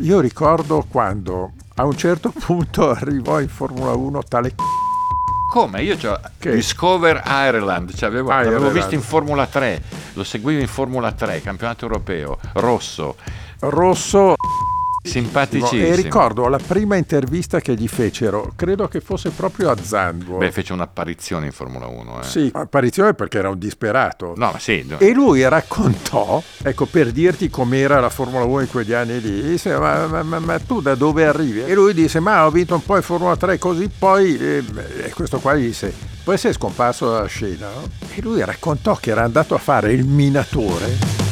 io ricordo quando a un certo punto arrivò in Formula 1 tale come io Discover Ireland, cioè l'avevo visto in Formula 3, lo seguivo in Formula 3, campionato europeo, rosso simpaticissimo. E ricordo la prima intervista che gli fecero, credo che fosse proprio a Zandvoort. Beh, fece un'apparizione in Formula 1. Sì, apparizione perché era un disperato. No, ma sì. E lui raccontò, ecco, per dirti com'era la Formula 1 in quegli anni lì, disse, ma tu da dove arrivi? E lui disse, ma ho vinto un po' in Formula 3 così, poi questo qua gli disse, poi sei scomparso dalla scena, no? E lui raccontò che era andato a fare il minatore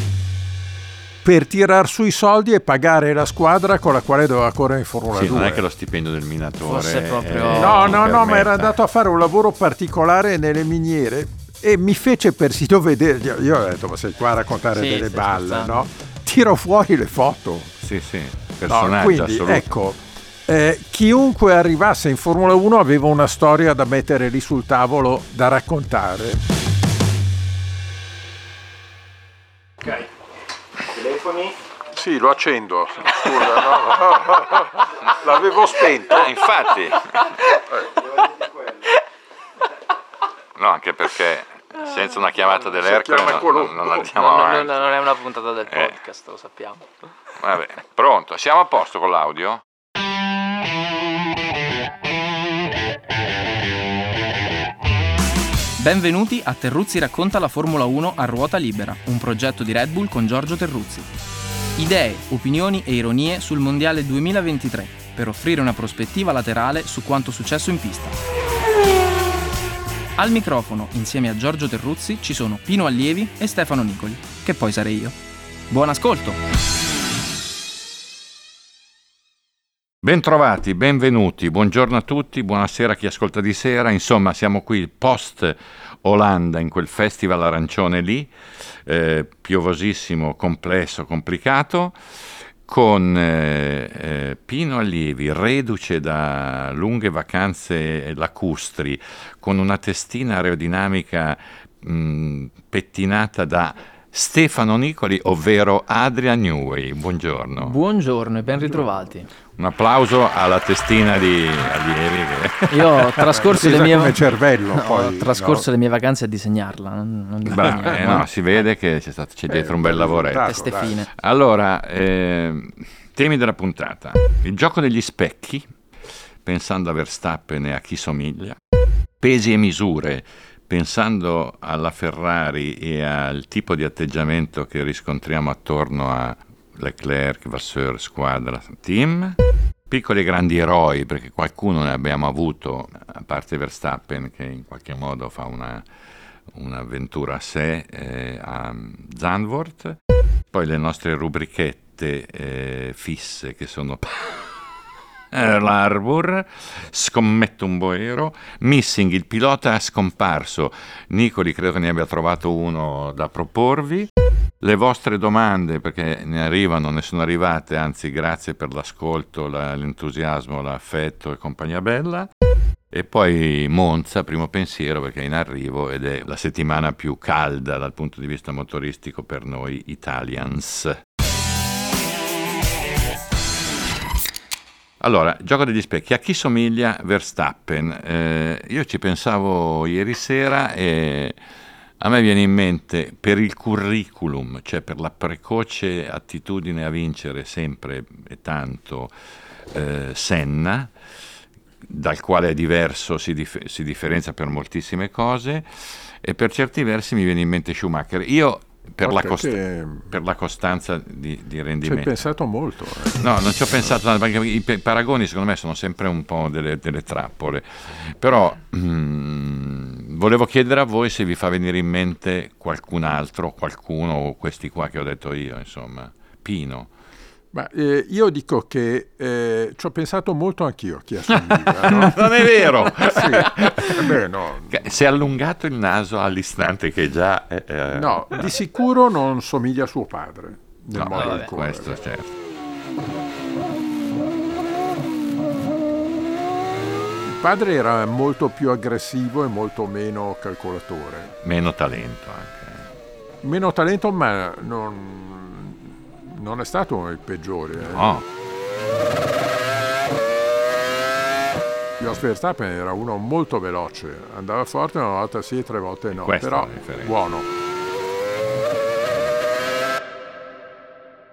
per tirar su i soldi e pagare la squadra con la quale doveva correre in Formula 2. Non è che lo stipendio del minatore fosse proprio no, ma era andato a fare un lavoro particolare nelle miniere e mi fece persino vedere. Io ho detto, ma sei qua a raccontare delle balle, no? Tiro fuori le foto. Sì, personaggio quindi, assoluto. Ecco, chiunque arrivasse in Formula 1 aveva una storia da mettere lì sul tavolo, da raccontare. Ok. Sì, lo accendo. Scusa, no? L'avevo spento. Infatti. No, anche perché senza una chiamata dell'Ercole non andiamo avanti. Non è una puntata del podcast, lo sappiamo. Vabbè, pronto. Siamo a posto con l'audio? Benvenuti a Terruzzi racconta la Formula 1 a ruota libera, un progetto di Red Bull con Giorgio Terruzzi. Idee, opinioni e ironie sul Mondiale 2023, per offrire una prospettiva laterale su quanto successo in pista. Al microfono, insieme a Giorgio Terruzzi, ci sono Pino Allievi e Stefano Nicoli, che poi sarei io. Buon ascolto! Bentrovati, benvenuti, buongiorno a tutti, buonasera a chi ascolta di sera, insomma siamo qui post Olanda in quel festival arancione lì, piovosissimo, complesso, complicato, con Pino Allievi, reduce da lunghe vacanze lacustri, con una testina aerodinamica pettinata da Stefano Nicoli, ovvero Adrian Newey. Buongiorno. Buongiorno e ben ritrovati. Un applauso alla testina di Allievi. Io ho trascorso le mie vacanze a disegnarla. No, si vede che c'è dietro un bel lavoretto. Teste fine. Allora, temi della puntata. Il gioco degli specchi, pensando a Verstappen e a chi somiglia. Pesi e misure, pensando alla Ferrari e al tipo di atteggiamento che riscontriamo attorno a Leclerc, Vasseur, squadra, team. Piccoli e grandi eroi, perché qualcuno ne abbiamo avuto, a parte Verstappen che in qualche modo fa un'avventura a sé a Zandvoort. Poi le nostre rubrichette fisse che sono l'Arbor, scommetto un boero, missing, il pilota scomparso. Nicoli credo che ne abbia trovato uno da proporvi. Le vostre domande, perché ne sono arrivate, anzi grazie per l'ascolto, l'entusiasmo, l'affetto e compagnia bella. E poi Monza, primo pensiero, perché è in arrivo ed è la settimana più calda dal punto di vista motoristico per noi Italians. Allora, gioco degli specchi, a chi somiglia Verstappen? Io ci pensavo ieri sera e a me viene in mente, per il curriculum, cioè per la precoce attitudine a vincere sempre e tanto, Senna, dal quale è diverso, si differenzia per moltissime cose, e per certi versi mi viene in mente Schumacher. Io per la costanza di rendimento. Ci hai pensato molto. No, non ci ho pensato, perché i paragoni secondo me sono sempre un po' delle trappole. Però volevo chiedere a voi se vi fa venire in mente qualcun altro, qualcuno, o questi qua che ho detto io, insomma. Pino. Io dico che ci ho pensato molto anch'io a chi assomiglia, no? Non è vero. Sì. Beh, no. Si è allungato il naso all'istante che già no, di sicuro non somiglia a suo padre nel modo in cui questo, certo. Il padre era molto più aggressivo e molto meno calcolatore, meno talento, ma non è stato il peggiore. No. Verstappen era uno molto veloce, andava forte una volta sì, tre volte no, però buono.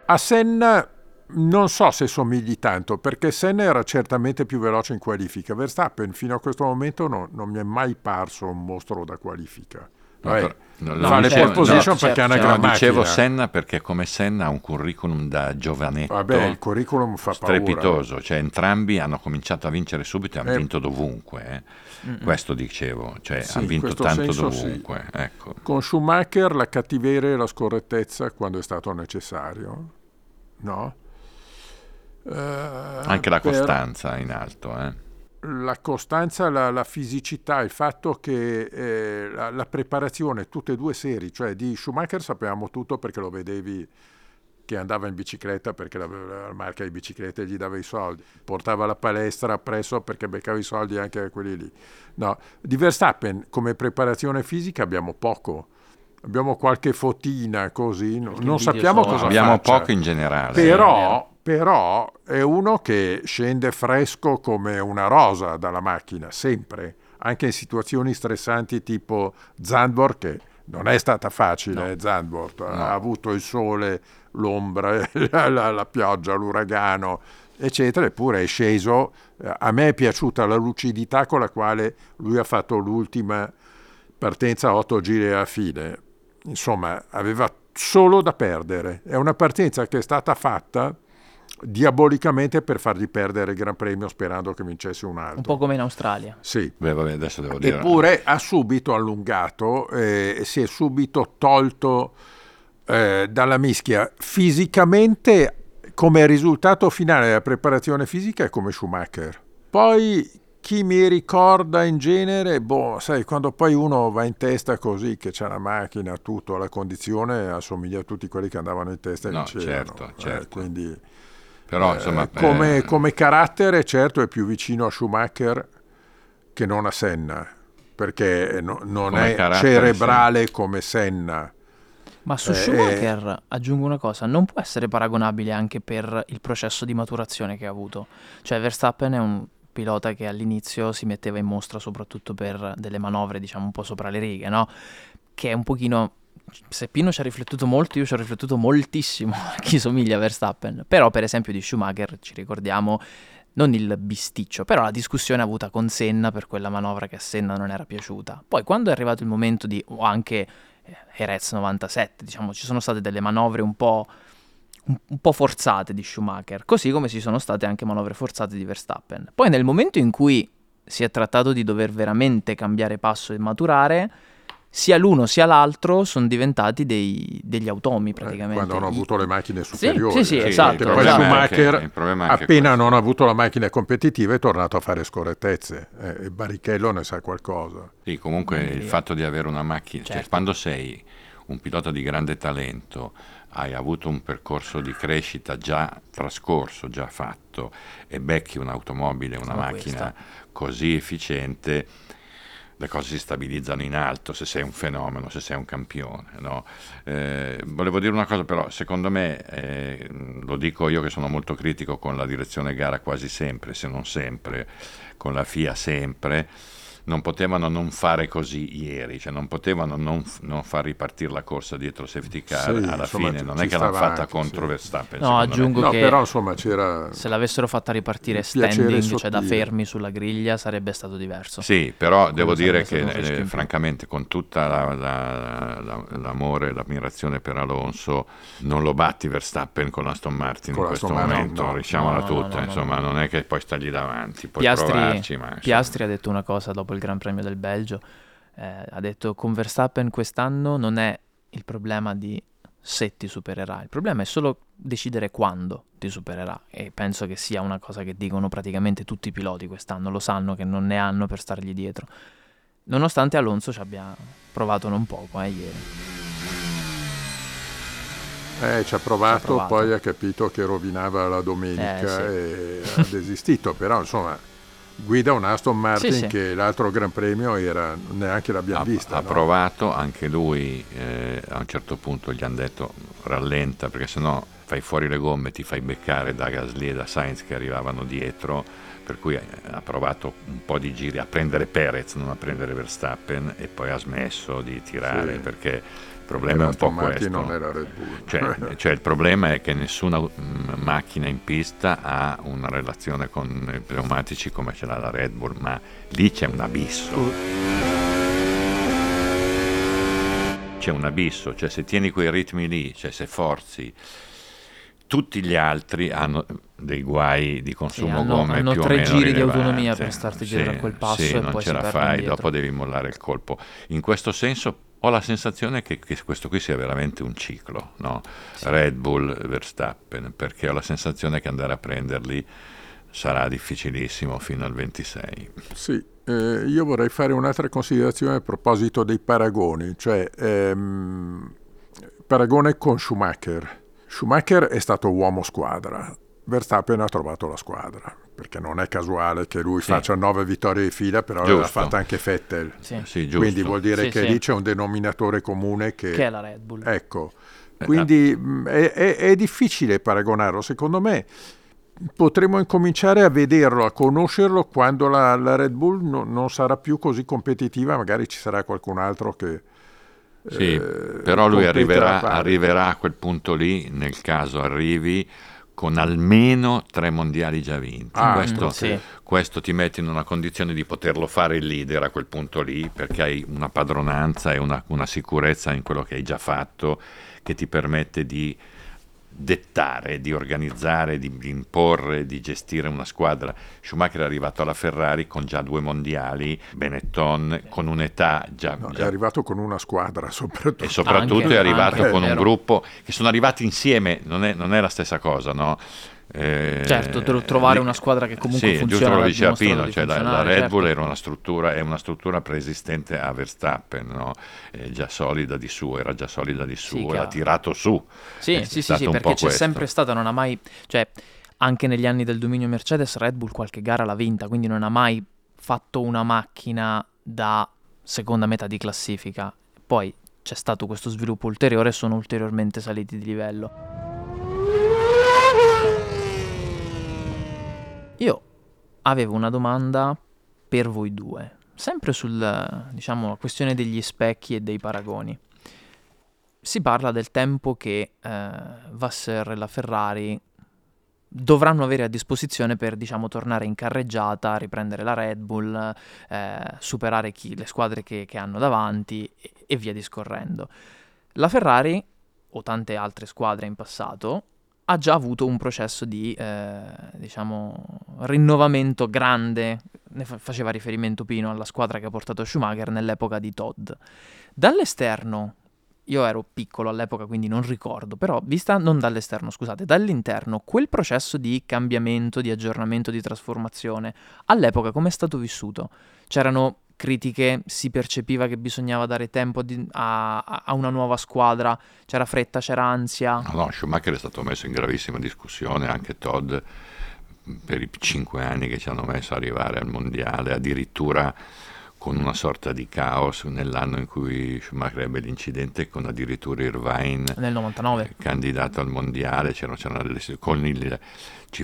A Senna non so se somigli tanto, perché Senna era certamente più veloce in qualifica. Verstappen fino a questo momento non mi è mai parso un mostro da qualifica. Vabbè, fa le pole position perché ha una gran macchina. Dicevo Senna perché come Senna ha un curriculum da giovanetto. Vabbè, il curriculum fa strepitoso, paura. Cioè entrambi hanno cominciato a vincere subito e hanno vinto dovunque. Questo dicevo, cioè sì, hanno vinto tanto dovunque. Sì. Ecco. Con Schumacher la cattiveria e la scorrettezza quando è stato necessario, no? Anche la costanza in alto, eh. La costanza, la fisicità, il fatto che la preparazione, tutte e due serie, cioè di Schumacher sapevamo tutto perché lo vedevi che andava in bicicletta perché la marca di biciclette gli dava i soldi, portava la palestra appresso perché beccava i soldi anche a quelli lì. No, di Verstappen come preparazione fisica abbiamo poco. Abbiamo qualche fotina così, non sappiamo cosa faccia. Abbiamo poco in generale. Però è uno che scende fresco come una rosa dalla macchina, sempre, anche in situazioni stressanti tipo Zandvoort, che non è stata facile, no. Zandvoort ha avuto il sole, l'ombra, la pioggia, l'uragano, eccetera, eppure è sceso. A me è piaciuta la lucidità con la quale lui ha fatto l'ultima partenza, 8 giri alla fine. Insomma, aveva solo da perdere. È una partenza che è stata fatta diabolicamente per fargli perdere il Gran Premio sperando che vincesse un altro, un po' come in Australia. Sì. Beh, vabbè, adesso devo dire. Eppure ha subito allungato, si è subito tolto dalla mischia. Fisicamente, come risultato finale della preparazione fisica, è come Schumacher. Poi chi mi ricorda in genere, sai, quando poi uno va in testa così, che c'è la macchina, tutto, la condizione assomiglia a tutti quelli che andavano in testa e vincevano. Certo. Quindi, però, insomma, come carattere, certo, è più vicino a Schumacher che non a Senna, perché non è cerebrale come Senna. Ma su Schumacher, aggiungo una cosa, non può essere paragonabile anche per il processo di maturazione che ha avuto. Cioè Verstappen è un pilota che all'inizio si metteva in mostra soprattutto per delle manovre, diciamo, un po' sopra le righe, no? Che è un pochino, se Pino ci ha riflettuto molto, io ci ho riflettuto moltissimo a chi somiglia a Verstappen. Però per esempio di Schumacher ci ricordiamo non il bisticcio, però la discussione avuta con Senna per quella manovra che a Senna non era piaciuta. Poi quando è arrivato il momento di anche Jerez 97, diciamo, ci sono state delle manovre un po' forzate di Schumacher, così come ci sono state anche manovre forzate di Verstappen. Poi nel momento in cui si è trattato di dover veramente cambiare passo e maturare, sia l'uno sia l'altro sono diventati degli automi praticamente. Quando hanno avuto le macchine superiori. Sì, esatto. Poi Schumacher, appena non ha avuto la macchina competitiva, è tornato a fare scorrettezze. E Barrichello ne sa qualcosa. Sì, comunque il fatto di avere una macchina, cioè quando sei un pilota di grande talento, hai avuto un percorso di crescita già trascorso, già fatto, e becchi un'automobile, una macchina così efficiente, le cose si stabilizzano in alto se sei un fenomeno, se sei un campione, no? Volevo dire una cosa però, secondo me, lo dico io che sono molto critico con la direzione gara quasi sempre, se non sempre, con la FIA sempre, non potevano non fare così ieri, cioè non potevano non far ripartire la corsa dietro safety car, alla fine non è che l'hanno fatta contro Verstappen. No, aggiungo che però, insomma, c'era, se l'avessero fatta ripartire standing, cioè da fermi sulla griglia, sarebbe stato diverso. Sì, però come devo dire che francamente con tutta l'amore e l'ammirazione per Alonso, non lo batti Verstappen con l'Aston Martin con in questo momento, no, diciamola tutta, insomma, non è che poi stagli davanti, puoi provarci, ma Piastri ha detto una cosa dopo il Gran Premio del Belgio, ha detto: con Verstappen quest'anno non è il problema di se ti supererà, il problema è solo decidere quando ti supererà, e penso che sia una cosa che dicono praticamente tutti i piloti quest'anno, lo sanno che non ne hanno per stargli dietro, nonostante Alonso ci abbia provato non poco ieri. Ci ha provato, poi ha capito che rovinava la domenica e ha desistito, però insomma guida un Aston Martin che l'altro Gran Premio era neanche l'abbiamo vista. Ha provato anche lui, a un certo punto gli hanno detto rallenta, perché sennò fai fuori le gomme, ti fai beccare da Gasly e da Sainz che arrivavano dietro, per cui ha provato un po' di giri a prendere Perez, non a prendere Verstappen, e poi ha smesso di tirare, sì, perché il problema è un po' questo. Non era Red Bull. Cioè il problema è che nessuna macchina in pista ha una relazione con i pneumatici come ce l'ha la Red Bull, ma lì c'è un abisso. C'è un abisso, cioè se tieni quei ritmi lì, cioè se forzi, tutti gli altri hanno dei guai di consumo gomme più o meno rilevanti. Hanno 3 giri di autonomia per starti dietro a quel passo, e non poi ce la fai, dopo devi mollare il colpo. In questo senso ho la sensazione che questo qui sia veramente un ciclo, no? Sì. Red Bull, Verstappen, perché ho la sensazione che andare a prenderli sarà difficilissimo fino al 26. Sì, io vorrei fare un'altra considerazione a proposito dei paragoni, cioè paragone con Schumacher. Schumacher è stato uomo squadra, Verstappen ha trovato la squadra, perché non è casuale che lui faccia 9 vittorie di fila, però l'ha fatta anche Vettel, quindi vuol dire che lì c'è un denominatore comune che è la Red Bull. Ecco, quindi è difficile paragonarlo, secondo me potremo incominciare a vederlo, a conoscerlo quando la Red Bull non sarà più così competitiva, magari ci sarà qualcun altro che... Sì, però lui arriverà a quel punto lì, nel caso arrivi, con almeno 3 mondiali già vinti. Questo ti mette in una condizione di poterlo fare il leader a quel punto lì, perché hai una padronanza e una sicurezza in quello che hai già fatto, che ti permette di dettare, di organizzare, di imporre, di gestire una squadra. Schumacher è arrivato alla Ferrari con già 2 mondiali, Benetton, con un'età già... È arrivato con una squadra soprattutto. E soprattutto è arrivato con un gruppo, che sono arrivati insieme, non è la stessa cosa, no? Certo, trovare una squadra che comunque funziona. Giusto, lo diceva Pino, cioè la Red Bull era una struttura preesistente a Verstappen, no? Era già solida di suo, l'ha tirato su. Sì, perché c'è sempre stata, non ha mai, cioè anche negli anni del dominio Mercedes, Red Bull qualche gara l'ha vinta, quindi non ha mai fatto una macchina da seconda metà di classifica. Poi c'è stato questo sviluppo ulteriore e sono ulteriormente saliti di livello. Io avevo una domanda per voi due, sempre sulla, questione degli specchi e dei paragoni. Si parla del tempo che Vasseur e la Ferrari dovranno avere a disposizione per, tornare in carreggiata, riprendere la Red Bull, superare le squadre che hanno davanti e via discorrendo. La Ferrari, o tante altre squadre in passato, ha già avuto un processo di, rinnovamento grande, ne faceva riferimento Pino alla squadra che ha portato Schumacher nell'epoca di Todt. Dall'esterno, io ero piccolo all'epoca quindi non ricordo, però dall'interno, quel processo di cambiamento, di aggiornamento, di trasformazione, all'epoca com'è stato vissuto? C'erano critiche, si percepiva che bisognava dare tempo a una nuova squadra, c'era fretta, c'era ansia. No, Schumacher è stato messo in gravissima discussione, anche Todt, per i 5 anni che ci hanno messo ad arrivare al mondiale, addirittura con una sorta di caos nell'anno in cui Schumacher ebbe l'incidente, con addirittura Irvine nel 99 candidato al mondiale, ci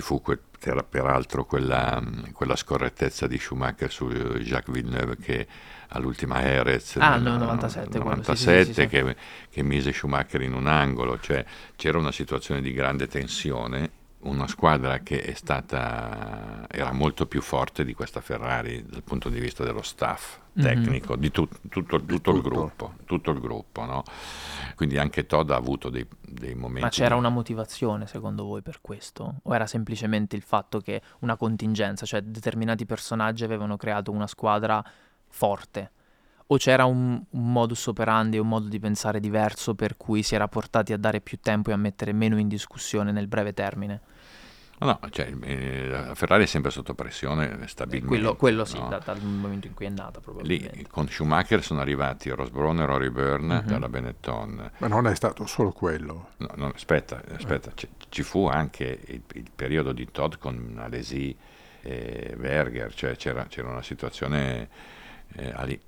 fu quella scorrettezza di Schumacher su Jacques Villeneuve, che all'ultima Jerez nel 97 che mise Schumacher in un angolo, cioè c'era una situazione di grande tensione. Una squadra che era molto più forte di questa Ferrari dal punto di vista dello staff tecnico, di tutto il gruppo, no? Quindi anche Todt ha avuto dei momenti. Ma c'era una motivazione secondo voi per questo? O era semplicemente il fatto che una contingenza, cioè determinati personaggi avevano creato una squadra forte? O c'era un modus operandi, un modo di pensare diverso per cui si era portati a dare più tempo e a mettere meno in discussione nel breve termine? No, cioè la Ferrari è sempre sotto pressione stabilmente. Quello sì, no? Dal momento in cui è nata probabilmente. Lì con Schumacher sono arrivati Ross Brawn e Rory Byrne dalla Benetton. Ma non è stato solo quello. No, aspetta. Ci fu anche il periodo di Todt con Alesi e Berger, cioè c'era una situazione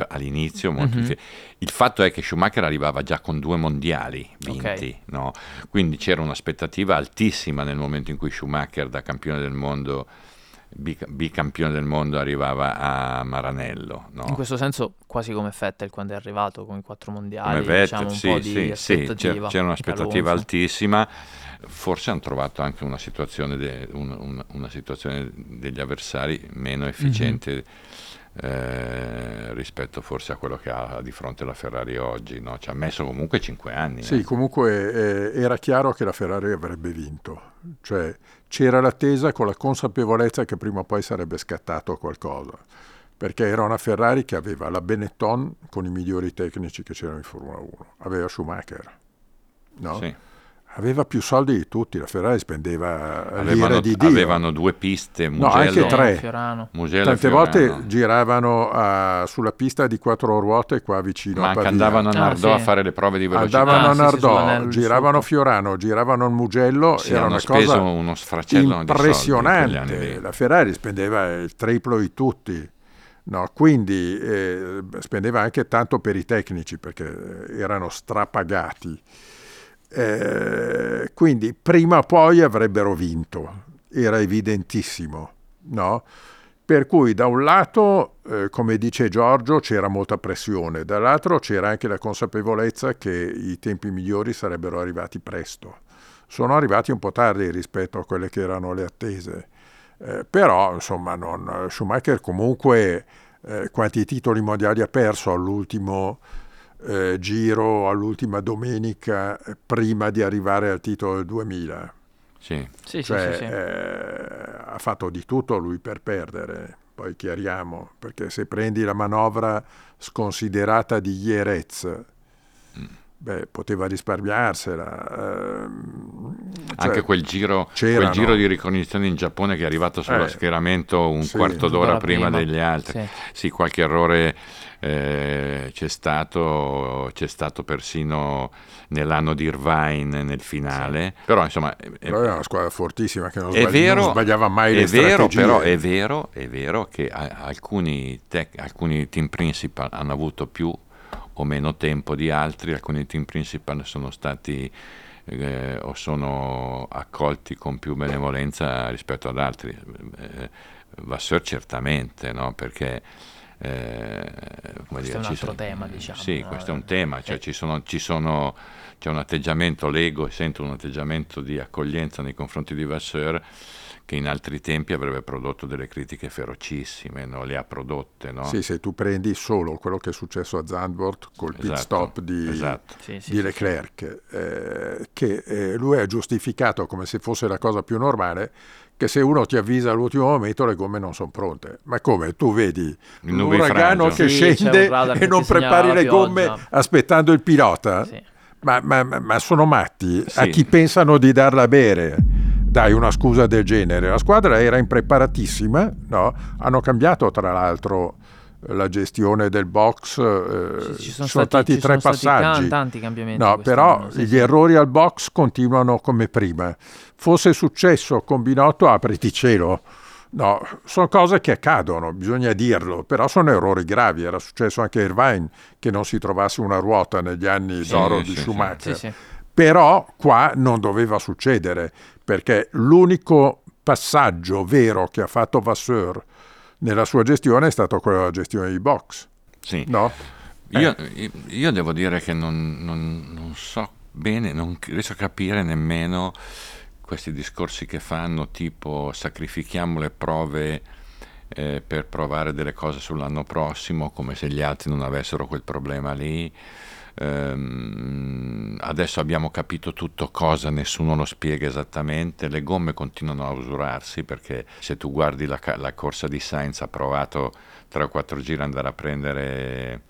all'inizio molto difficile. Il fatto è che Schumacher arrivava già con 2 mondiali vinti, no? Quindi c'era un'aspettativa altissima nel momento in cui Schumacher, da campione del mondo, bicampione del mondo, arrivava a Maranello, no? In questo senso quasi come Vettel quando è arrivato con i 4 mondiali, come Vettel, diciamo, sì, c'era un'aspettativa altissima. Forse hanno trovato anche una situazione una situazione degli avversari meno efficiente rispetto forse a quello che ha di fronte la Ferrari oggi, no? Ci ha messo comunque 5 anni. Sì, comunque era chiaro che la Ferrari avrebbe vinto, cioè c'era l'attesa con la consapevolezza che prima o poi sarebbe scattato qualcosa, perché era una Ferrari che aveva la Benetton con i migliori tecnici che c'erano in Formula 1, aveva Schumacher, no? Sì. Aveva più soldi di tutti, la Ferrari spendeva lire di Dio. Avevano 2 piste, Mugello, no, anche 3. Fiorano. Mugello, tante volte giravano sulla pista di 4 ruote qua vicino a Pavia. Andavano a Nardò a fare le prove di velocità. Andavano a Nardò, giravano Fiorano, giravano il Mugello, era una cosa uno sfracello impressionante. La Ferrari spendeva il triplo di tutti. No, quindi spendeva anche tanto per i tecnici perché erano strapagati. Quindi prima o poi avrebbero vinto, era evidentissimo, no? Per cui da un lato, come dice Giorgio, c'era molta pressione, dall'altro c'era anche la consapevolezza che i tempi migliori sarebbero arrivati presto. Sono arrivati un po' tardi rispetto a quelle che erano le attese, però insomma Schumacher comunque quanti titoli mondiali ha perso all'ultimo giro, all'ultima domenica prima di arrivare al titolo del 2000. Sì. Ha fatto di tutto lui per perdere, poi chiariamo, perché se prendi la manovra sconsiderata di Jerez, poteva risparmiarsela. Anche quel giro di ricognizione in Giappone che è arrivato sullo schieramento quarto d'ora prima degli altri. Sì, qualche errore c'è stato persino nell'anno di Irvine nel finale, però insomma però era una squadra fortissima che non sbagliava mai le strategie. Però è vero che alcuni team principal hanno avuto più o meno tempo di altri, alcuni team principal sono stati o sono accolti con più benevolenza rispetto ad altri. Vasseur certamente, no? Perché questo è un altro tema, diciamo. Sì, questo è un tema, cioè c'è un atteggiamento, sento un atteggiamento di accoglienza nei confronti di Vasseur che in altri tempi avrebbe prodotto delle critiche ferocissime, no? Le ha prodotte, no? Sì, se tu prendi solo quello che è successo a Zandvoort col pit stop di Leclerc, che lui ha giustificato come se fosse la cosa più normale, che se uno ti avvisa all'ultimo momento le gomme non sono pronte. Ma come? Tu vedi l'uragano che scende e non prepari le gomme aspettando il pilota? Sì. Ma sono matti, sì. A chi pensano di darla a bere? Dai, una scusa del genere. La squadra era impreparatissima, no? Hanno cambiato tra l'altro la gestione del box, ci sono stati 3 passaggi, tanti cambiamenti, no? Però gli errori al box continuano come prima. Fosse successo con Binotto, apriti cielo, no? Sono cose che accadono, bisogna dirlo, però sono errori gravi. Era successo anche a Irvine che non si trovasse una ruota negli anni d'oro di Schumacher. Però qua non doveva succedere, perché l'unico passaggio vero che ha fatto Vasseur nella sua gestione è stato quello della gestione di box. Sì. No? Io devo dire che non so bene, non riesco a capire nemmeno questi discorsi che fanno, tipo sacrifichiamo le prove per provare delle cose sull'anno prossimo, come se gli altri non avessero quel problema lì. Adesso abbiamo capito tutto, cosa nessuno lo spiega esattamente. Le gomme continuano a usurarsi, perché se tu guardi la corsa di Sainz, ha provato 3 o 4 giri andare a prendere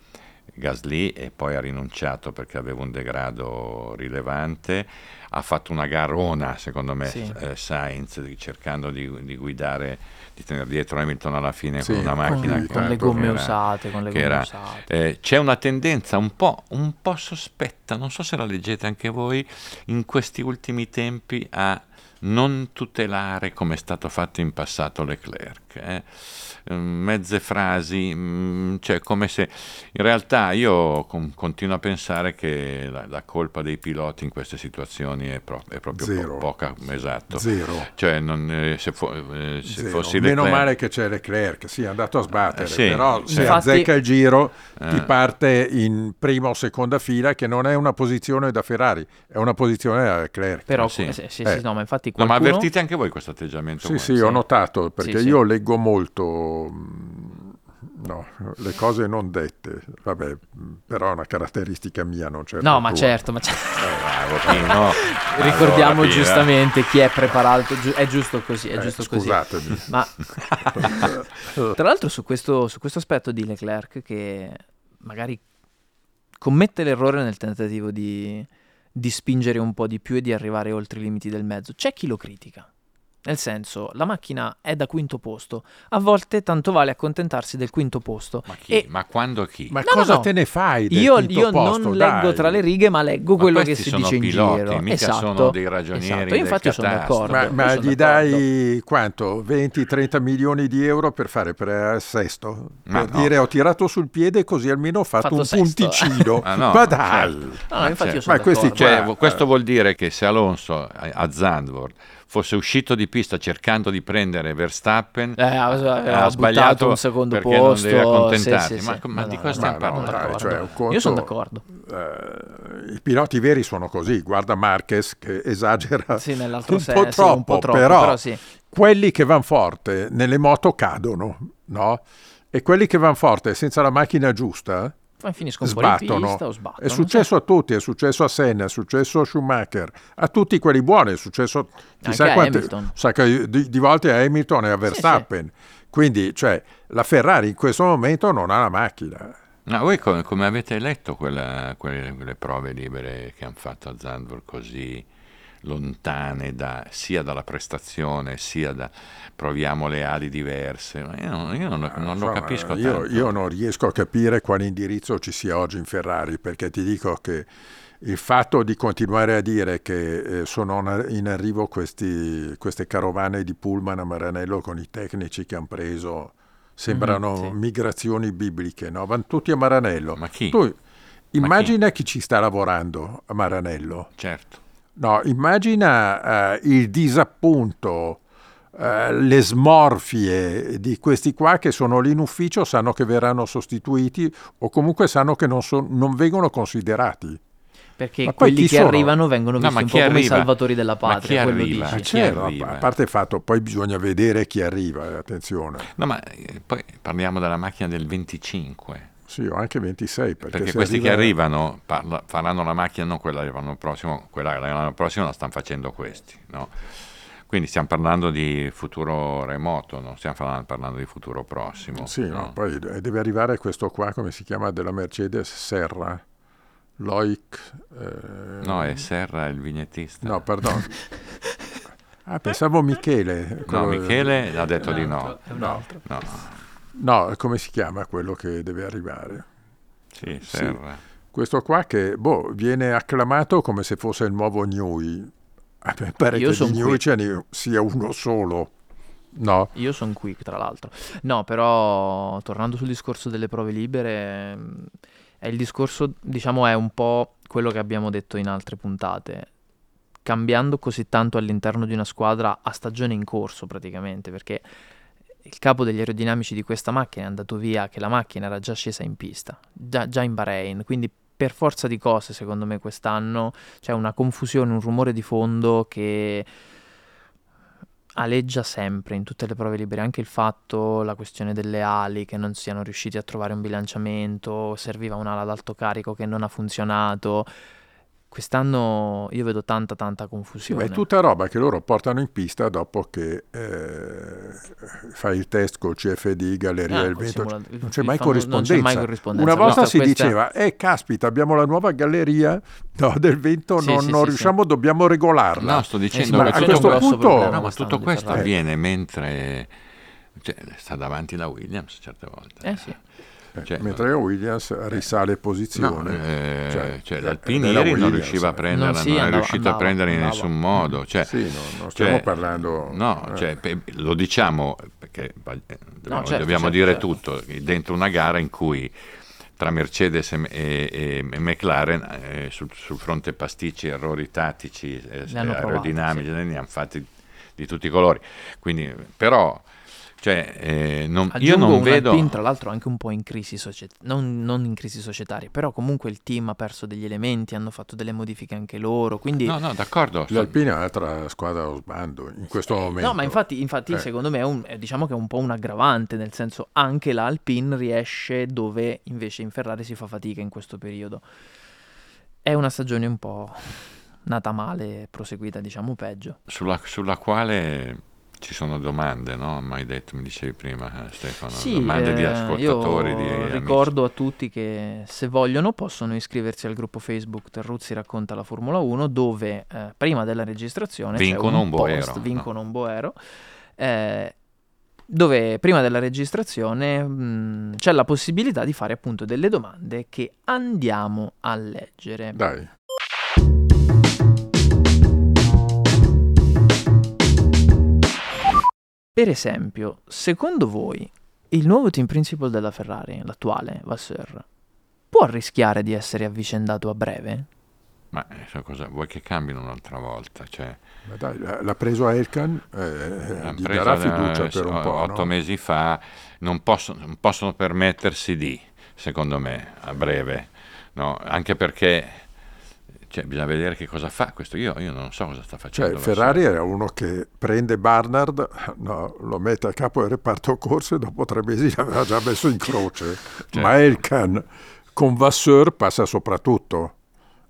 Gasly e poi ha rinunciato perché aveva un degrado rilevante. Ha fatto una garona, secondo me, Sainz, cercando di guidare, di tenere dietro Hamilton alla fine con una macchina con le gomme usate. C'è una tendenza un po' sospetta, non so se la leggete anche voi, in questi ultimi tempi a non tutelare come è stato fatto in passato Leclerc, mezze frasi, cioè come se in realtà io continuo a pensare che la colpa dei piloti in queste situazioni è proprio zero. Poca, esatto, zero, cioè se zero. Fossi Leclerc, meno male che c'è Leclerc, sì, è andato a sbattere, sì, però sì. Se infatti azzecca il giro ti parte in prima o seconda fila, che non è una posizione da Ferrari, è una posizione da Leclerc, però sì. Sì, no, ma infatti qualcuno... No, ma avvertite anche voi questo atteggiamento? Sì, ho notato, perché io leggo molto, no, le cose non dette, vabbè, però è una caratteristica mia, non certo. No, ma tua. Certo, ma bravo, no. Ricordiamo allora, giustamente chi è preparato, è giusto così, è giusto scusatemi. Così. Ma tra l'altro su questo aspetto di Leclerc, che magari commette l'errore nel tentativo di spingere un po' di più e di arrivare oltre i limiti del mezzo, c'è chi lo critica. Nel senso, la macchina è da quinto posto, a volte tanto vale accontentarsi del quinto posto. Ma chi? E... ma quando chi? Ma no, cosa te ne fai del quinto posto? Io non leggo tra le righe, ma leggo quello che si dice piloti, in giro. Mica esatto, sono dei ragionieri, esatto. Io infatti sono d'accordo. Ma sono gli d'accordo. Dai quanto? 20-30 milioni di euro per fare per sesto? Ma per no. Dire ho tirato sul piede, così almeno ho fatto un sesto. Punticino. Ma no, dai! Certo. No, infatti io sono d'accordo. Cioè, questo vuol dire che se Alonso a Zandvoort fosse uscito di pista cercando di prendere Verstappen, ha sbagliato un secondo perché posto, non deve accontentarsi. Sì. Ma di cosa stiamo parlando? Cioè, io sono d'accordo. I piloti veri sono così. Guarda Marquez che esagera un po' troppo, però sì. Quelli che vanno forte nelle moto cadono, no? E quelli che vanno forte senza la macchina giusta finiscono sbattono. È successo a tutti, è successo a Senna, è successo a Schumacher, a tutti quelli buoni, è successo chissà quante di volte a Hamilton e a Verstappen. Sì. Quindi, cioè, la Ferrari in questo momento non ha la macchina. Ma voi come avete letto quelle prove libere che hanno fatto a Zandvoort, così lontane sia dalla prestazione sia da proviamo le ali diverse? Io non lo capisco tanto. Io non riesco a capire quale indirizzo ci sia oggi in Ferrari, perché ti dico che il fatto di continuare a dire che sono in arrivo queste carovane di pullman a Maranello con i tecnici che hanno preso, sembrano migrazioni bibliche, no? Vanno tutti a Maranello. Ma chi? Tu immagina chi ci sta lavorando a Maranello. Certo. No, immagina il disappunto, le smorfie di questi qua che sono lì in ufficio, sanno che verranno sostituiti o comunque sanno che non vengono considerati. Perché ma quelli che sono? Arrivano vengono visti un po' come i salvatori della patria. Ma chi arriva? A parte il fatto, poi bisogna vedere chi arriva, attenzione. No, ma poi parliamo della macchina del 25. Sì, o anche 26. Perché questi che arrivano faranno la macchina, non quella dell'anno prossimo, quella dell'anno prossimo la stanno facendo questi, no? Quindi stiamo parlando di futuro remoto, non stiamo parlando di futuro prossimo. Sì, no? Poi deve arrivare questo qua, come si chiama, della Mercedes, Serra. Loic. No, è Serra il vignettista. No, perdono. Pensavo Michele. No, Michele ha detto di no. È un altro. No. No, come si chiama quello che deve arrivare? Sì, Serra. Sì. Questo qua che viene acclamato come se fosse il nuovo Newey. Pare che di Newey ce ne sia uno solo. No. Io sono qui, tra l'altro. No, però tornando sul discorso delle prove libere, è il discorso, diciamo, è un po' quello che abbiamo detto in altre puntate. Cambiando così tanto all'interno di una squadra a stagione in corso, praticamente, perché il capo degli aerodinamici di questa macchina è andato via, che la macchina era già scesa in pista, già in Bahrain, quindi per forza di cose, secondo me, quest'anno c'è una confusione, un rumore di fondo che aleggia sempre in tutte le prove libere, anche il fatto, la questione delle ali, che non siano riusciti a trovare un bilanciamento, serviva un'ala ad alto carico che non ha funzionato. Quest'anno io vedo tanta confusione. È tutta roba che loro portano in pista dopo che fai il test col CFD, galleria del vento, non c'è mai corrispondenza. Una volta diceva, caspita, abbiamo la nuova galleria del vento, non riusciamo. Dobbiamo regolarla. No, sto dicendo che a questo punto problema, ma tutto questo avviene mentre sta davanti la Williams certe volte. Sì. Cioè, mentre Williams risale posizione, no, cioè l'Alpine ieri non riusciva a prenderla, non è riuscito a prendere in nessun modo. Cioè, sì, non stiamo parlando. No, lo diciamo perché dobbiamo dire tutto dentro una gara in cui tra Mercedes e McLaren sul fronte pasticci, errori tattici, aerodinamici, ne hanno fatti di tutti i colori. Quindi, però. Io non vedo Alpine, tra l'altro, anche un po' in crisi societaria, non in crisi societaria, però comunque il team ha perso degli elementi, hanno fatto delle modifiche anche loro, quindi no d'accordo, l'Alpine è un'altra squadra allo sbando in questo momento. No, ma infatti secondo me diciamo che è un po' un aggravante, nel senso anche la Alpine riesce dove invece in Ferrari si fa fatica in questo periodo. È una stagione un po' nata male, proseguita diciamo peggio, sulla quale ci sono domande, no? Mi dicevi prima, Stefano, sì, domande di ascoltatori, io ricordo amici. A tutti che se vogliono possono iscriversi al gruppo Facebook Terruzzi racconta la Formula 1, dove prima della registrazione vincono un boero, dove prima della registrazione c'è la possibilità di fare appunto delle domande che andiamo a leggere. Dai. Per esempio, secondo voi il nuovo team principal della Ferrari, l'attuale Vasseur, può rischiare di essere avvicendato a breve? Ma cosa vuoi che cambino un'altra volta? Cioè, dai, l'ha preso Elkan, gli darà fiducia per un po'. 8 mesi fa non possono permettersi di, secondo me, a breve, no? Anche perché. Cioè, bisogna vedere che cosa fa questo. Io non so cosa sta facendo. Cioè, Ferrari era uno che prende Barnard, lo mette a capo del reparto corse, dopo 3 mesi l'aveva già messo in croce. Certo. Ma Elkan con Vasseur passa soprattutto.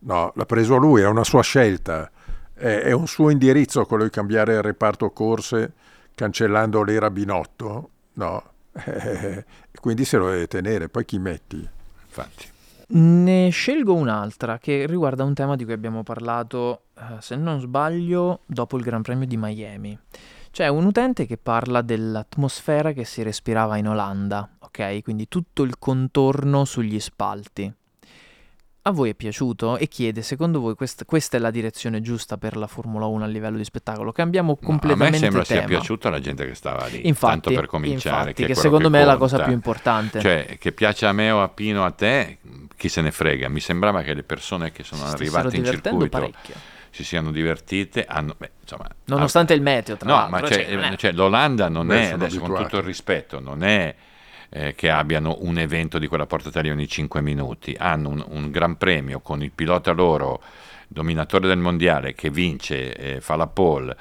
No, l'ha preso lui, è una sua scelta. È un suo indirizzo quello di cambiare il reparto corse cancellando l'era Binotto. No, quindi se lo deve tenere, poi chi metti? Infatti. Ne scelgo un'altra che riguarda un tema di cui abbiamo parlato, se non sbaglio, dopo il Gran Premio di Miami. C'è un utente che parla dell'atmosfera che si respirava in Olanda, ok? Quindi tutto il contorno sugli spalti. A voi è piaciuto? E chiede, secondo voi questa è la direzione giusta per la Formula 1 a livello di spettacolo? Cambiamo completamente tema. A me sembra sia piaciuta la gente che stava lì, infatti, tanto per cominciare. Infatti, che secondo me è la cosa più importante. Cioè, che piace a me o a Pino, a te, chi se ne frega. Mi sembrava che le persone che sono arrivate in circuito parecchio. Si siano divertite. Nonostante il meteo, tra l'altro. No, ma l'Olanda non è, adesso, con tutto il rispetto, non è... che abbiano un evento di quella portata lì ogni 5 minuti, hanno un gran premio con il pilota loro dominatore del mondiale che vince, fa la pole,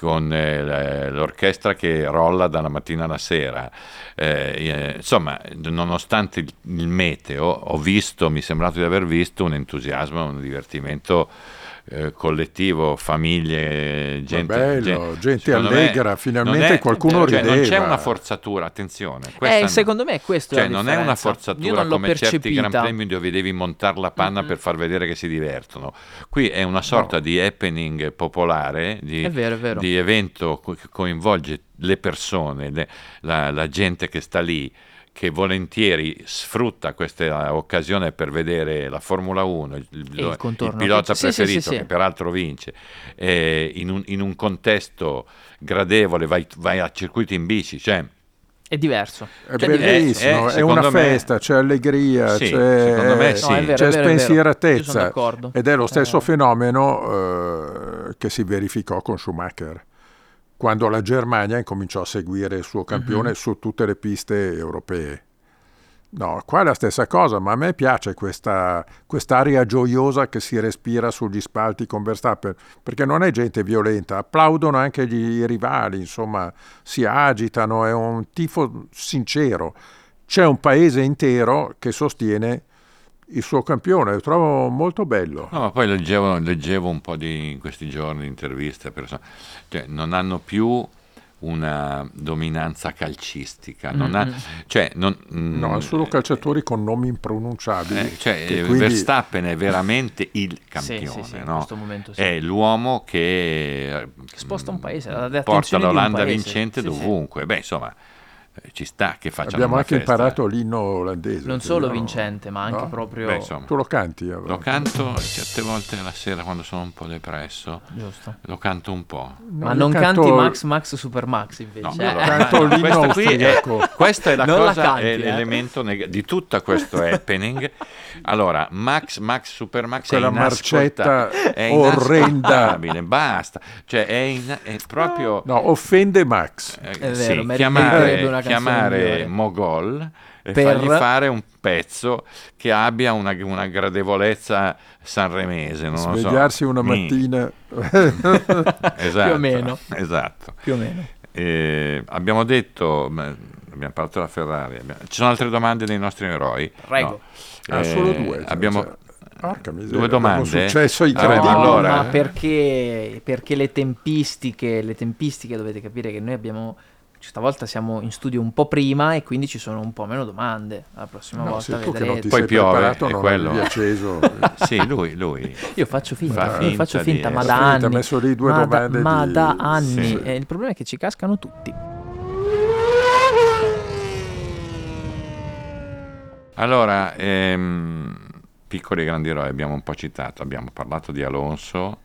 con l'orchestra che rolla dalla mattina alla sera, insomma, nonostante il meteo mi è sembrato di aver visto un entusiasmo, un divertimento collettivo, famiglie, gente allegra, finalmente qualcuno rideva. Non c'è una forzatura, attenzione. Secondo me questo è la differenza. Non è una forzatura come certi gran premi dove devi montare la panna per far vedere che si divertono. Qui è una sorta di happening popolare, è vero. Di evento che coinvolge le persone, la gente che sta lì, che volentieri sfrutta questa occasione per vedere la Formula 1, il pilota preferito che peraltro vince, in un contesto gradevole, vai a circuiti in bici, è diverso. Bellissimo, è una festa, c'è allegria, secondo me c'è spensieratezza, ed è lo stesso fenomeno che si verificò con Schumacher, quando la Germania incominciò a seguire il suo campione su tutte le piste europee. No, qua è la stessa cosa, ma a me piace quest'aria gioiosa che si respira sugli spalti con Verstappen, perché non è gente violenta, applaudono anche i rivali, insomma, si agitano, è un tifo sincero. C'è un paese intero che sostiene il suo campione, lo trovo molto bello. No, ma poi leggevo un po' in questi giorni interviste a persone, non hanno più una dominanza calcistica, non è solo calciatori con nomi impronunciabili. Quindi... Verstappen è veramente il campione, in questo momento, è l'uomo che sposta un paese, porta l'Olanda vincente dovunque. Beh, insomma, ci sta che facciano. Abbiamo anche festa. Imparato l'inno olandese. Non solo io, vincente, ma anche no? proprio. Beh, insomma, tu lo canti? Lo canto certe volte la sera quando sono un po' depresso. Giusto. Lo canto un po'. No, ma non canto... canti Max Max Super Max invece. No, allora, canto l'inno austriaco. Questa è la non cosa, la canti, è l'elemento di tutto questo happening. Allora, Max Max Super Max quella è marcetta orrenda. Basta, cioè è proprio. No, offende Max. È vero, sì, chiamare Mogol e fargli fare un pezzo che abbia una gradevolezza sanremese, non lo so. Svegliarsi una mattina esatto, più o meno. Esatto. Più o meno. Abbiamo detto, abbiamo parlato della Ferrari. Ci sono altre domande dei nostri eroi? Prego. No. Solo due. Abbiamo due domande. Allora, ma perché le tempistiche dovete capire che noi abbiamo stavolta siamo in studio un po' prima e quindi ci sono un po' meno domande. La prossima volta vedrete. Poi piove, è quello. Acceso. Sì, lui. Io faccio finta ma da anni. Ha messo lì due domande. Ma da anni. Sì. Il problema è che ci cascano tutti. Allora, piccoli e grandi eroi, abbiamo un po' citato, abbiamo parlato di Alonso.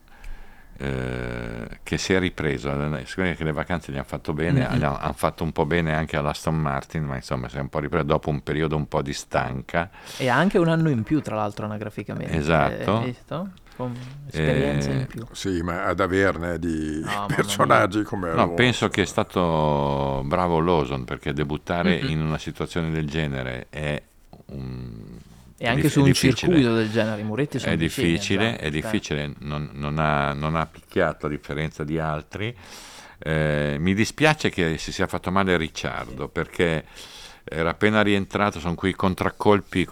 Che si è ripreso, sicuramente che le vacanze gli hanno fatto bene, hanno fatto un po' bene anche all'Aston Martin, ma insomma si è un po' ripreso dopo un periodo un po' di stanca e anche un anno in più tra l'altro anagraficamente, esatto, con esperienze in più, sì, ma ad averne di personaggi come Alonso. No, penso che è stato bravo Lawson, perché debuttare in una situazione del genere è e anche su un circuito del genere i muretti sono difficili, non ha picchiato a differenza di altri. Mi dispiace che si sia fatto male Ricciardo, perché era appena rientrato, sono quei contraccolpi,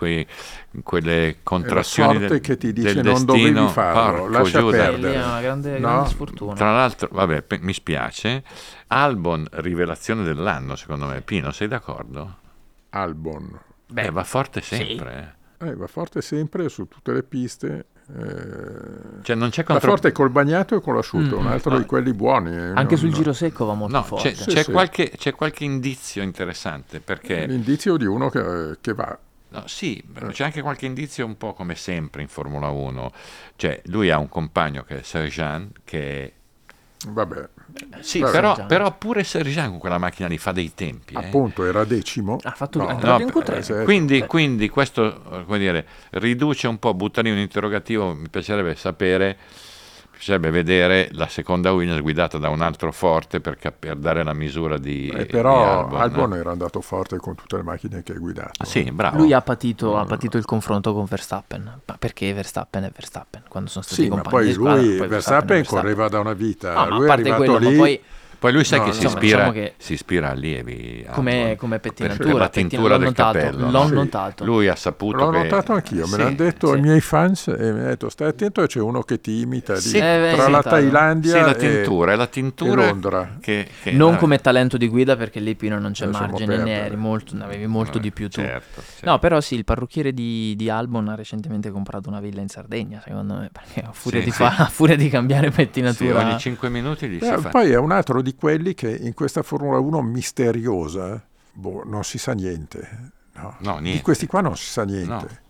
quelle contrazioni che ti dice del non destino, dovevi farlo, lascia perdere. È una grande sfortuna. Tra l'altro, vabbè, mi spiace. Albon, rivelazione dell'anno secondo me. Pino, sei d'accordo? Albon. Beh, va forte sempre. Sì. Va forte sempre su tutte le piste, cioè non c'è va forte col bagnato e con l'asciutto, un altro di quelli buoni. Anche sul giro secco va molto forte. C'è qualche indizio interessante, perché l'indizio di uno che va. No, sì, c'è anche qualche indizio un po' come sempre in Formula 1. Cioè lui ha un compagno che è Sargent, che vabbè. Sì, però pure Sergian con quella macchina lì fa dei tempi. Appunto, era decimo. Ha fatto un Q3. Quindi questo, come dire, riduce un po', butta lì un interrogativo. Mi piacerebbe sapere, vedere la seconda Williams guidata da un altro forte per dare la misura di però di Albon. Albon era andato forte con tutte le macchine che ha guidato. Sì, bravo. Lui ha patito il confronto con Verstappen, ma perché Verstappen è Verstappen quando sono stati compagni di squadra. Sì, ma poi Verstappen correva da una vita, lui è arrivato quello, lì. Poi lui sai che si ispira a Allievi come pettinatura, per la tintura del capello. L'ho notato. Lui ha saputo. L'ho notato anch'io, me l'hanno detto i miei fans e mi hanno detto stai attento, c'è uno che ti imita tra la Thailandia e la tintura e Londra. Che non come talento di guida, perché lì Pino non c'è margine, ne avevi molto di più tu. Certo. No, però sì, il parrucchiere di Albon ha recentemente comprato una villa in Sardegna, secondo me, perché a furia di cambiare pettinatura ogni 5 minuti gli si fa. Poi è un altro di quelli che in questa Formula 1 misteriosa non si sa niente, niente. Di questi qua non si sa niente.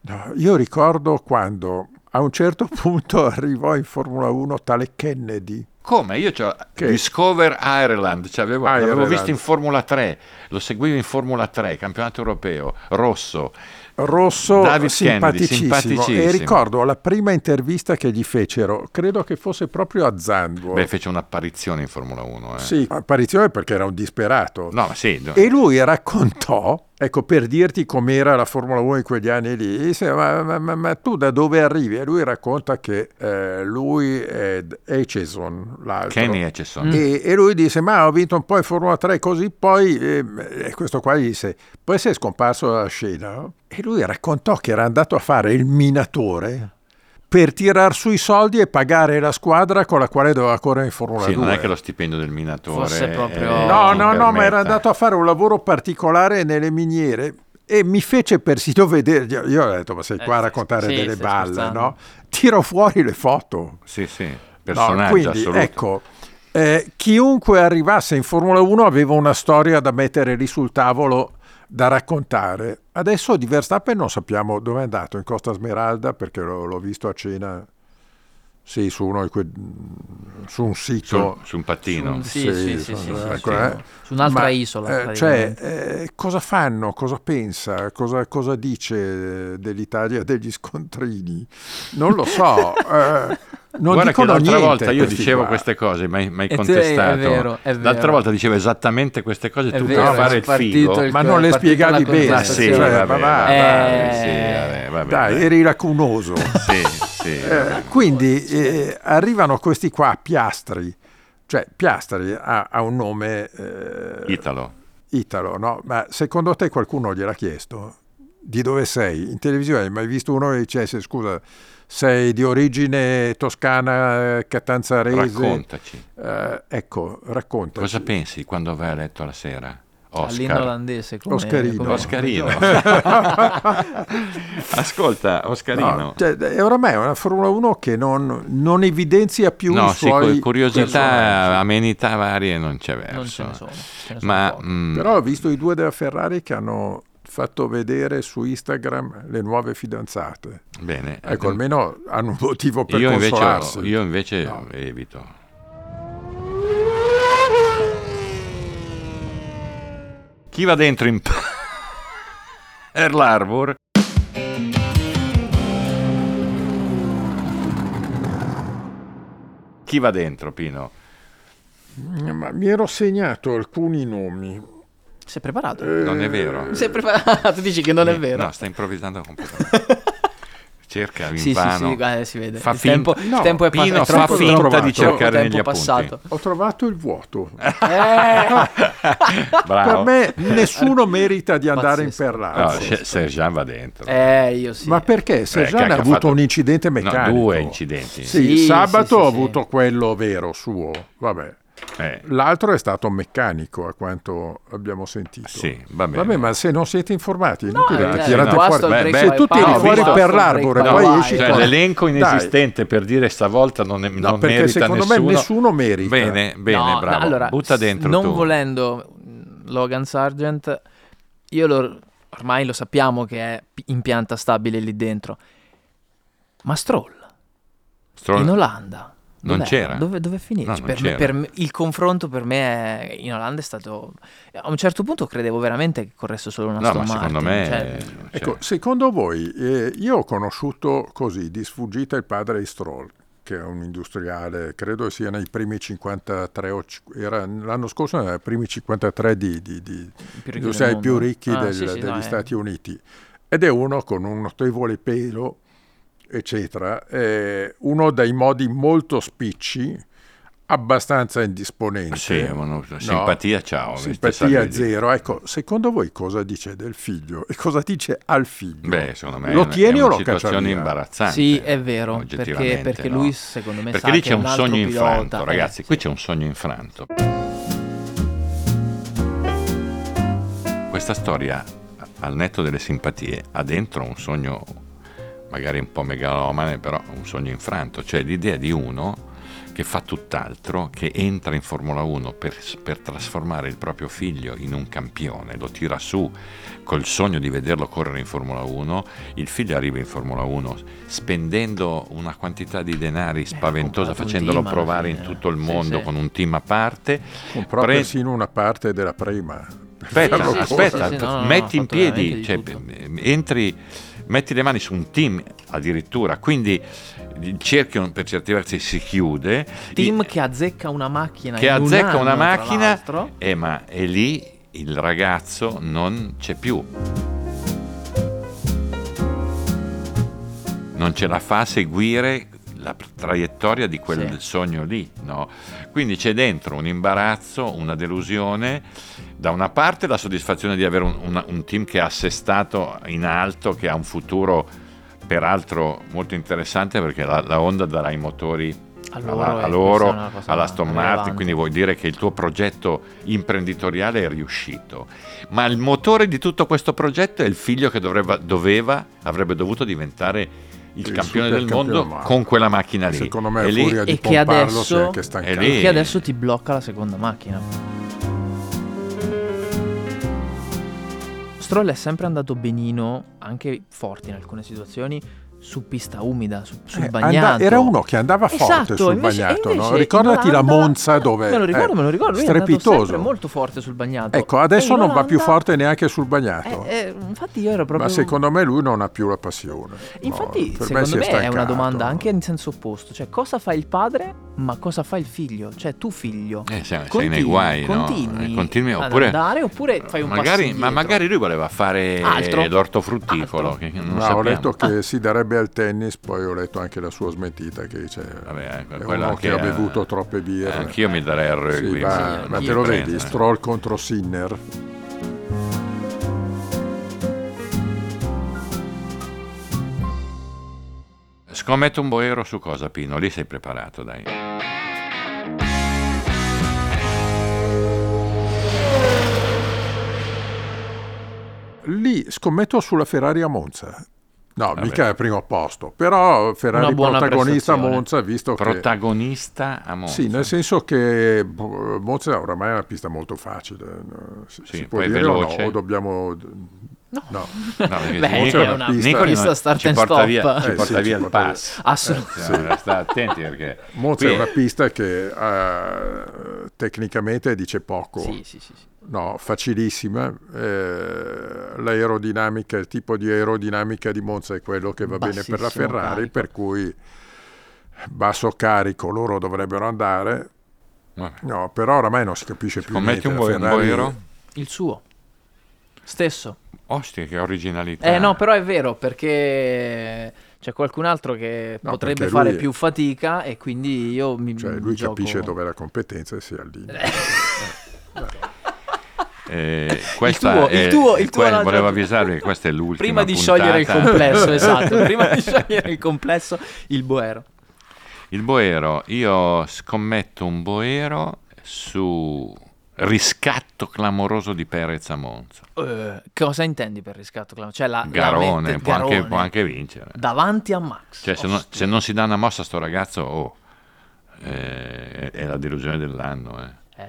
No, io ricordo quando a un certo punto arrivò in Formula 1 tale Kennedy. Come? Io Discover Ireland, l'avevo visto in Formula 3, lo seguivo in Formula 3, campionato europeo, rosso, David simpaticissimo. E ricordo la prima intervista che gli fecero, credo che fosse proprio a Zandvoort. Beh, fece un'apparizione in Formula 1. Sì, apparizione perché era un disperato. No, sì. E lui raccontò, ecco, per dirti com'era la Formula 1 in quegli anni lì, disse, ma tu da dove arrivi? E lui racconta che lui è Acheson, l'altro. Kenny Acheson. E lui disse, ma ho vinto un po' in Formula 3 così, poi questo qua gli disse, poi sei scomparso dalla scena, no? E lui raccontò che era andato a fare il minatore per tirar su i soldi e pagare la squadra con la quale doveva correre in Formula 2. Non è che lo stipendio del minatore fosse proprio ma era andato a fare un lavoro particolare nelle miniere e mi fece persino vedere. Io ho detto, ma sei qua a raccontare delle balle, no? Tiro fuori le foto. Sì, personaggio assoluto. Ecco, Chiunque arrivasse in Formula 1 aveva una storia da mettere lì sul tavolo, da raccontare. Adesso di Verstappen non sappiamo dove è andato, in Costa Smeralda, perché l'ho visto a cena. Sì, su un sito. Su un pattino. Su un'altra isola. Cosa fanno? Cosa pensa? Cosa dice dell'Italia degli scontrini? Non lo so. Non guarda che l'altra volta io dicevo queste cose, ma hai contestato. È vero. L'altra volta dicevo esattamente queste cose, tu per fare il figo, ma non le spiegavi bene. Ma sì, dai, eri lacunoso. Quindi arrivano questi qua, Piastri. Cioè Piastri ha un nome italo, no? Ma secondo te qualcuno gliel'ha chiesto? Di dove sei? In televisione hai mai visto uno che dice: scusa, sei di origine toscana, catanzarese? Raccontaci. Raccontaci. Cosa pensi quando vai a letto la sera? All'irlandese, Oscarino. Ascolta, Oscarino. No, cioè, oramai è una Formula 1 che non evidenzia più i suoi... No, curiosità, amenità varie non c'è verso. Non ce ne sono però ho visto i due della Ferrari che hanno fatto vedere su Instagram le nuove fidanzate. Bene. Ecco, almeno hanno un motivo per consolarsi. Io invece no. Evito. Chi va dentro in Pearl Harbor? Chi va dentro, Pino? Ma mi ero segnato alcuni nomi. Sei preparato? Non è vero. Sei preparato? Dici che non è vero? No, sta improvvisando completamente. Cerca in vano. Sì, si vede. Fa finta. Il tempo è passato. Fa finta di cercare negli appunti. Ho trovato il vuoto. Bravo. Per me nessuno merita di andare in Pearl Harbor. No, Sergean va dentro. Io sì. Ma perché? Sergean ha avuto un incidente meccanico. No, 2 incidenti. Sì, sabato ho avuto quello vero suo. Vabbè. L'altro è stato meccanico, a quanto abbiamo sentito. Sì, vabbè, ma se non siete informati, se tu tiri fuori Pearl Harbor e poi esci l'elenco inesistente per dire stavolta non perché merita secondo nessuno. Me nessuno merita. Bene, no, bravo. No, allora, butta dentro non tu. Volendo Logan Sargent, io ormai lo sappiamo che è in pianta stabile lì dentro. Ma Stroll? In Olanda. Non c'era. Dove finisce? No, il confronto per me in Olanda è stato... A un certo punto credevo veramente che corresse solo una Aston Martin. Secondo me... Ecco, secondo voi, io ho conosciuto così, di sfuggita, il padre di Stroll, che è un industriale, credo sia nei primi 53, era l'anno scorso nei primi 53 più ricchi degli Stati Uniti. Ed è uno con un notevole pelo, eccetera, uno dai modi molto spicci, abbastanza indisponente. Simpatia, ciao. Simpatia zero. Ecco, secondo voi cosa dice del figlio e cosa dice al figlio? Beh, secondo me lo tieni o lo caccia via? È una situazione imbarazzante. Sì, è vero, perché lui secondo me perché sa lì c'è un sogno infranto, ragazzi, qui c'è un sogno infranto. Questa storia, al netto delle simpatie, ha dentro un sogno magari un po' megalomane, però un sogno infranto, cioè l'idea di uno che fa tutt'altro, che entra in Formula 1 per trasformare il proprio figlio in un campione, lo tira su col sogno di vederlo correre in Formula 1, il figlio arriva in Formula 1 spendendo una quantità di denari spaventosa, facendolo provare in tutto il mondo con un team a parte, comprò persino una parte della prima. Aspetta, metti in piedi, entri, metti le mani su un team addirittura, quindi il cerchio per certi versi si chiude, team che azzecca una macchina ma è lì il ragazzo non c'è più, non ce la fa a seguire la traiettoria di quel sogno lì, no? Quindi c'è dentro un imbarazzo, una delusione, da una parte la soddisfazione di avere un team che è assestato in alto, che ha un futuro peraltro molto interessante, perché la Honda darà i motori alla Aston Martin, quindi vuol dire che il tuo progetto imprenditoriale è riuscito, ma il motore di tutto questo progetto è il figlio che avrebbe dovuto diventare il campione del mondo con quella macchina lì. Secondo me è furia di pomparlo, si è anche stancato. E che adesso ti blocca la seconda macchina. Stroll è sempre andato benino, anche forte in alcune situazioni, su pista umida, sul bagnato. Era uno che andava forte, esatto, sul bagnato, no? Ricordati la Monza, dove me lo ricordo, strepitoso, è sempre molto forte sul bagnato. Ecco, adesso non va più forte neanche sul bagnato. Infatti io ero proprio... Ma secondo me lui non ha più la passione. Infatti, no, secondo me è una domanda anche in senso opposto, cioè cosa fa il padre, ma cosa fa il figlio? Cioè tu figlio, sei nei guai, continui ad andare, oppure fai un passo indietro. Ma magari lui voleva fare l'ortofrutticolo. Ho letto che si darebbe al tennis, poi ho letto anche la sua smentita che dice è uno che ha bevuto troppe birre. Anch'io mi darei al rugby, ma te lo vedi Stroll contro Sinner? Scommetto un boero su cosa, Pino? Lì sei preparato, dai. Lì scommetto sulla Ferrari a Monza. No, vabbè, mica è al primo posto, però Ferrari protagonista a Monza, visto protagonista a Monza. Sì, nel senso che Monza oramai è una pista molto facile, si può dire veloce. O dobbiamo... No, beh, è una pista start and stop, ci porta via il pass. Assolutamente. Sta attenti perché Monza è una pista che tecnicamente dice poco. Sì. No, facilissima. L'aerodinamica, il tipo di aerodinamica di Monza è quello che va bene per la Ferrari, carico. Per cui basso carico loro dovrebbero andare. Vabbè. No, però oramai non si capisce più niente. Scommetti un boero? Il suo stesso. Ostia, che originalità. No, però è vero, perché c'è qualcun altro che potrebbe fare più fatica e quindi io mi gioco. Cioè lui capisce dove è la competenza e si allinea. Volevo avvisarvi che questa è l'ultima prima di puntata. Sciogliere il complesso. Esatto, prima di sciogliere il complesso, il boero. Io scommetto un boero su riscatto clamoroso di Perez a Monza. Cosa intendi per riscatto clamoroso? Cioè Garone può anche vincere davanti a Max, cioè se non si dà una mossa a sto ragazzo, è la delusione dell'anno.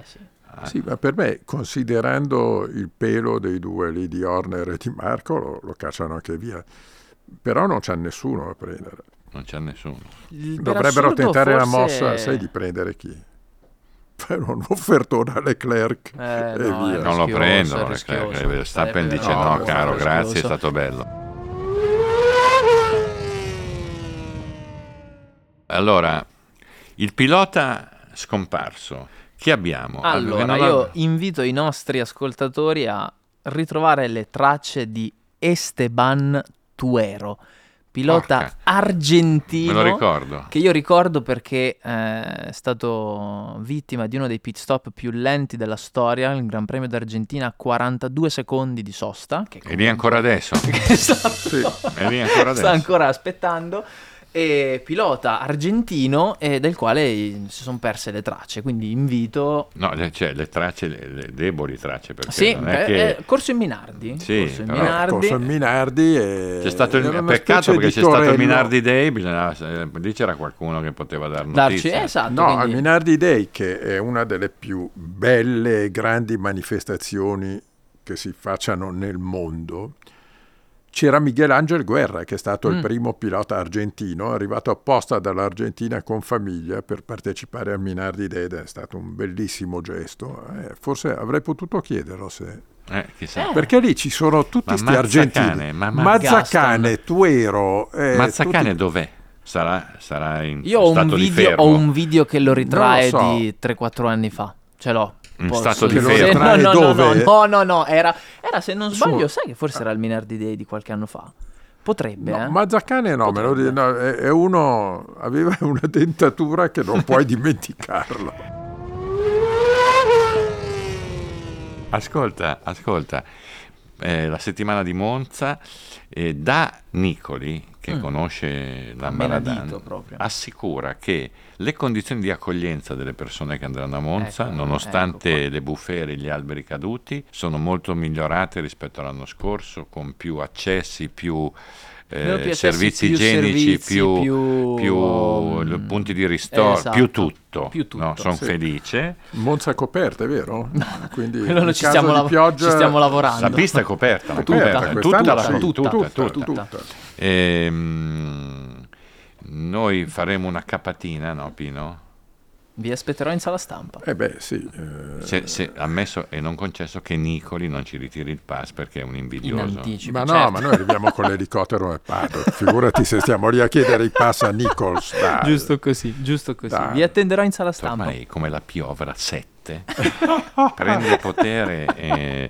Sì. Sì, ma per me, considerando il pelo dei due lì di Horner e di Marco, lo cacciano anche via. Però non c'è nessuno a prendere. Dovrebbero tentare la mossa, sai, di prendere chi? Per un offertone a Leclerc e via. Non lo prendono, Leclerc. Verstappen dice no, caro, grazie, è stato bello. Allora, il pilota scomparso. Chi abbiamo? Allora, io invito i nostri ascoltatori a ritrovare le tracce di Esteban Tuero, pilota argentino. Me lo ricordo. Che io ricordo perché è stato vittima di uno dei pit stop più lenti della storia, il Gran Premio d'Argentina, a 42 secondi di sosta. E lì ancora adesso. Sta ancora aspettando. E pilota argentino del quale si sono perse le tracce, quindi invito le tracce, le deboli tracce, perché corso in Minardi c'è stato il peccato perché c'è stato il Minardi Day, lì c'era qualcuno che poteva darci notizia. Al Minardi Day, che è una delle più belle e grandi manifestazioni che si facciano nel mondo, c'era Michelangelo Guerra, che è stato il primo pilota argentino, arrivato apposta dall'Argentina con famiglia per partecipare al Minardi Day. È stato un bellissimo gesto. Forse avrei potuto chiederlo se... chissà. Perché lì ci sono tutti questi argentini. Mazzacane, Tuero... Mazzacane tutti... dov'è? Sarà in stato di fermo. Io ho un video che lo ritrae di 3-4 anni fa. Ce l'ho. In stato di fermo. No, era se non sbaglio, sai che forse era il Minardi Day di qualche anno fa. Potrebbe, Mazzacane potrebbe. È uno, aveva una dentatura che non puoi dimenticarlo. Ascolta. La settimana di Monza, da Nicoli, che conosce l'Ambaradan, assicura che le condizioni di accoglienza delle persone che andranno a Monza, nonostante le bufere e gli alberi caduti, sono molto migliorate rispetto all'anno scorso, con più accessi, più servizi più igienici, servizi, più punti di ristoro, esatto, più tutto. No, sono felice. Monza è coperta, è vero? Quindi in ci, caso di pioggia, ci stiamo lavorando. La pista è coperta, tutta. Noi faremo una capatina, no, Pino? Vi aspetterò in sala stampa. Se ammesso e non concesso che Nicoli non ci ritiri il pass perché è un invidioso. In anticipo, ma no, certo. Ma noi arriviamo con l'elicottero e parlo. Figurati se stiamo lì a chiedere il pass a Nichols. Giusto così. Dai. Vi attenderò in sala stampa. Ormai come la piovra 7 prende potere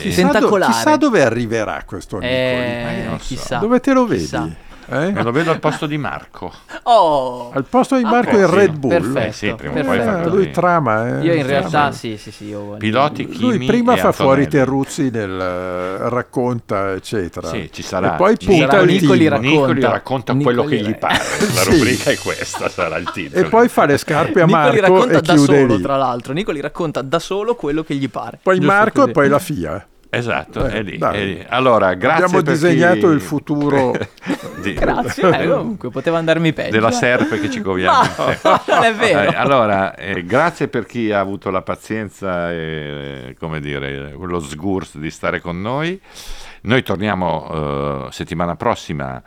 tentacolare. Chissà dove arriverà questo Nicoli. Chissà. Dove te lo vedi? Chissà. Me lo vedo al posto di Marco. Al posto di Marco è Red Bull. Perfetto, sì, prima o poi fa così. Lui trama. Io in realtà sì. Io piloti, Kimi, lui prima fa fuori Terruzzi nel racconta eccetera. Sì, ci sarà. E poi punta Nicoli racconta quello che gli pare. La rubrica è questa, sarà il titolo. E poi fa le scarpe a Marco racconta e da chiude solo, lì. Tra l'altro, Nicoli racconta da solo quello che gli pare. Poi giusto Marco così. E poi la FIA. Esatto, è lì. Allora, grazie. Abbiamo disegnato il futuro. Grazie, comunque poteva andarmi peggio. Della serpe che ci coviamo. No, non è vero. Allora, grazie per chi ha avuto la pazienza e lo sgurso di stare con noi. Noi torniamo settimana prossima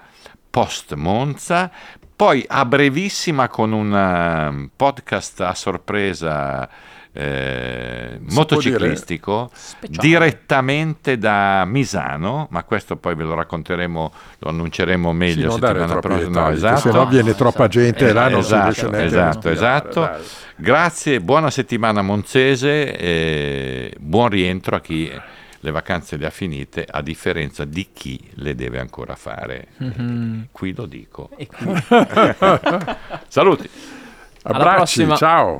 post Monza, poi a brevissima con un podcast a sorpresa. Motociclistico direttamente da Misano, ma questo poi ve lo racconteremo, lo annunceremo meglio settimana prossima. Se no viene troppa gente là, non si riesce neanche a respirare. Esatto. Grazie, buona settimana monzese e buon rientro a chi le vacanze le ha finite, a differenza di chi le deve ancora fare. Qui lo dico. Saluti. Abbracci, ciao.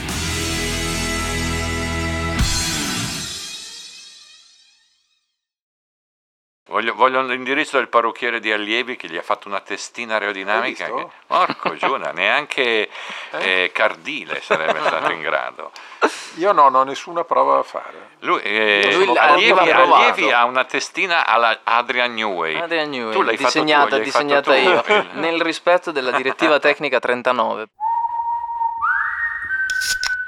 Voglio l'indirizzo del parrucchiere di Allievi che gli ha fatto una testina aerodinamica. Porco Giuna, neanche Cardile sarebbe stato in grado. Io non ho nessuna prova da fare. Lui Allievi ha una testina alla Adrian Newey. Tu l'hai disegnata io, nel rispetto della direttiva tecnica 39.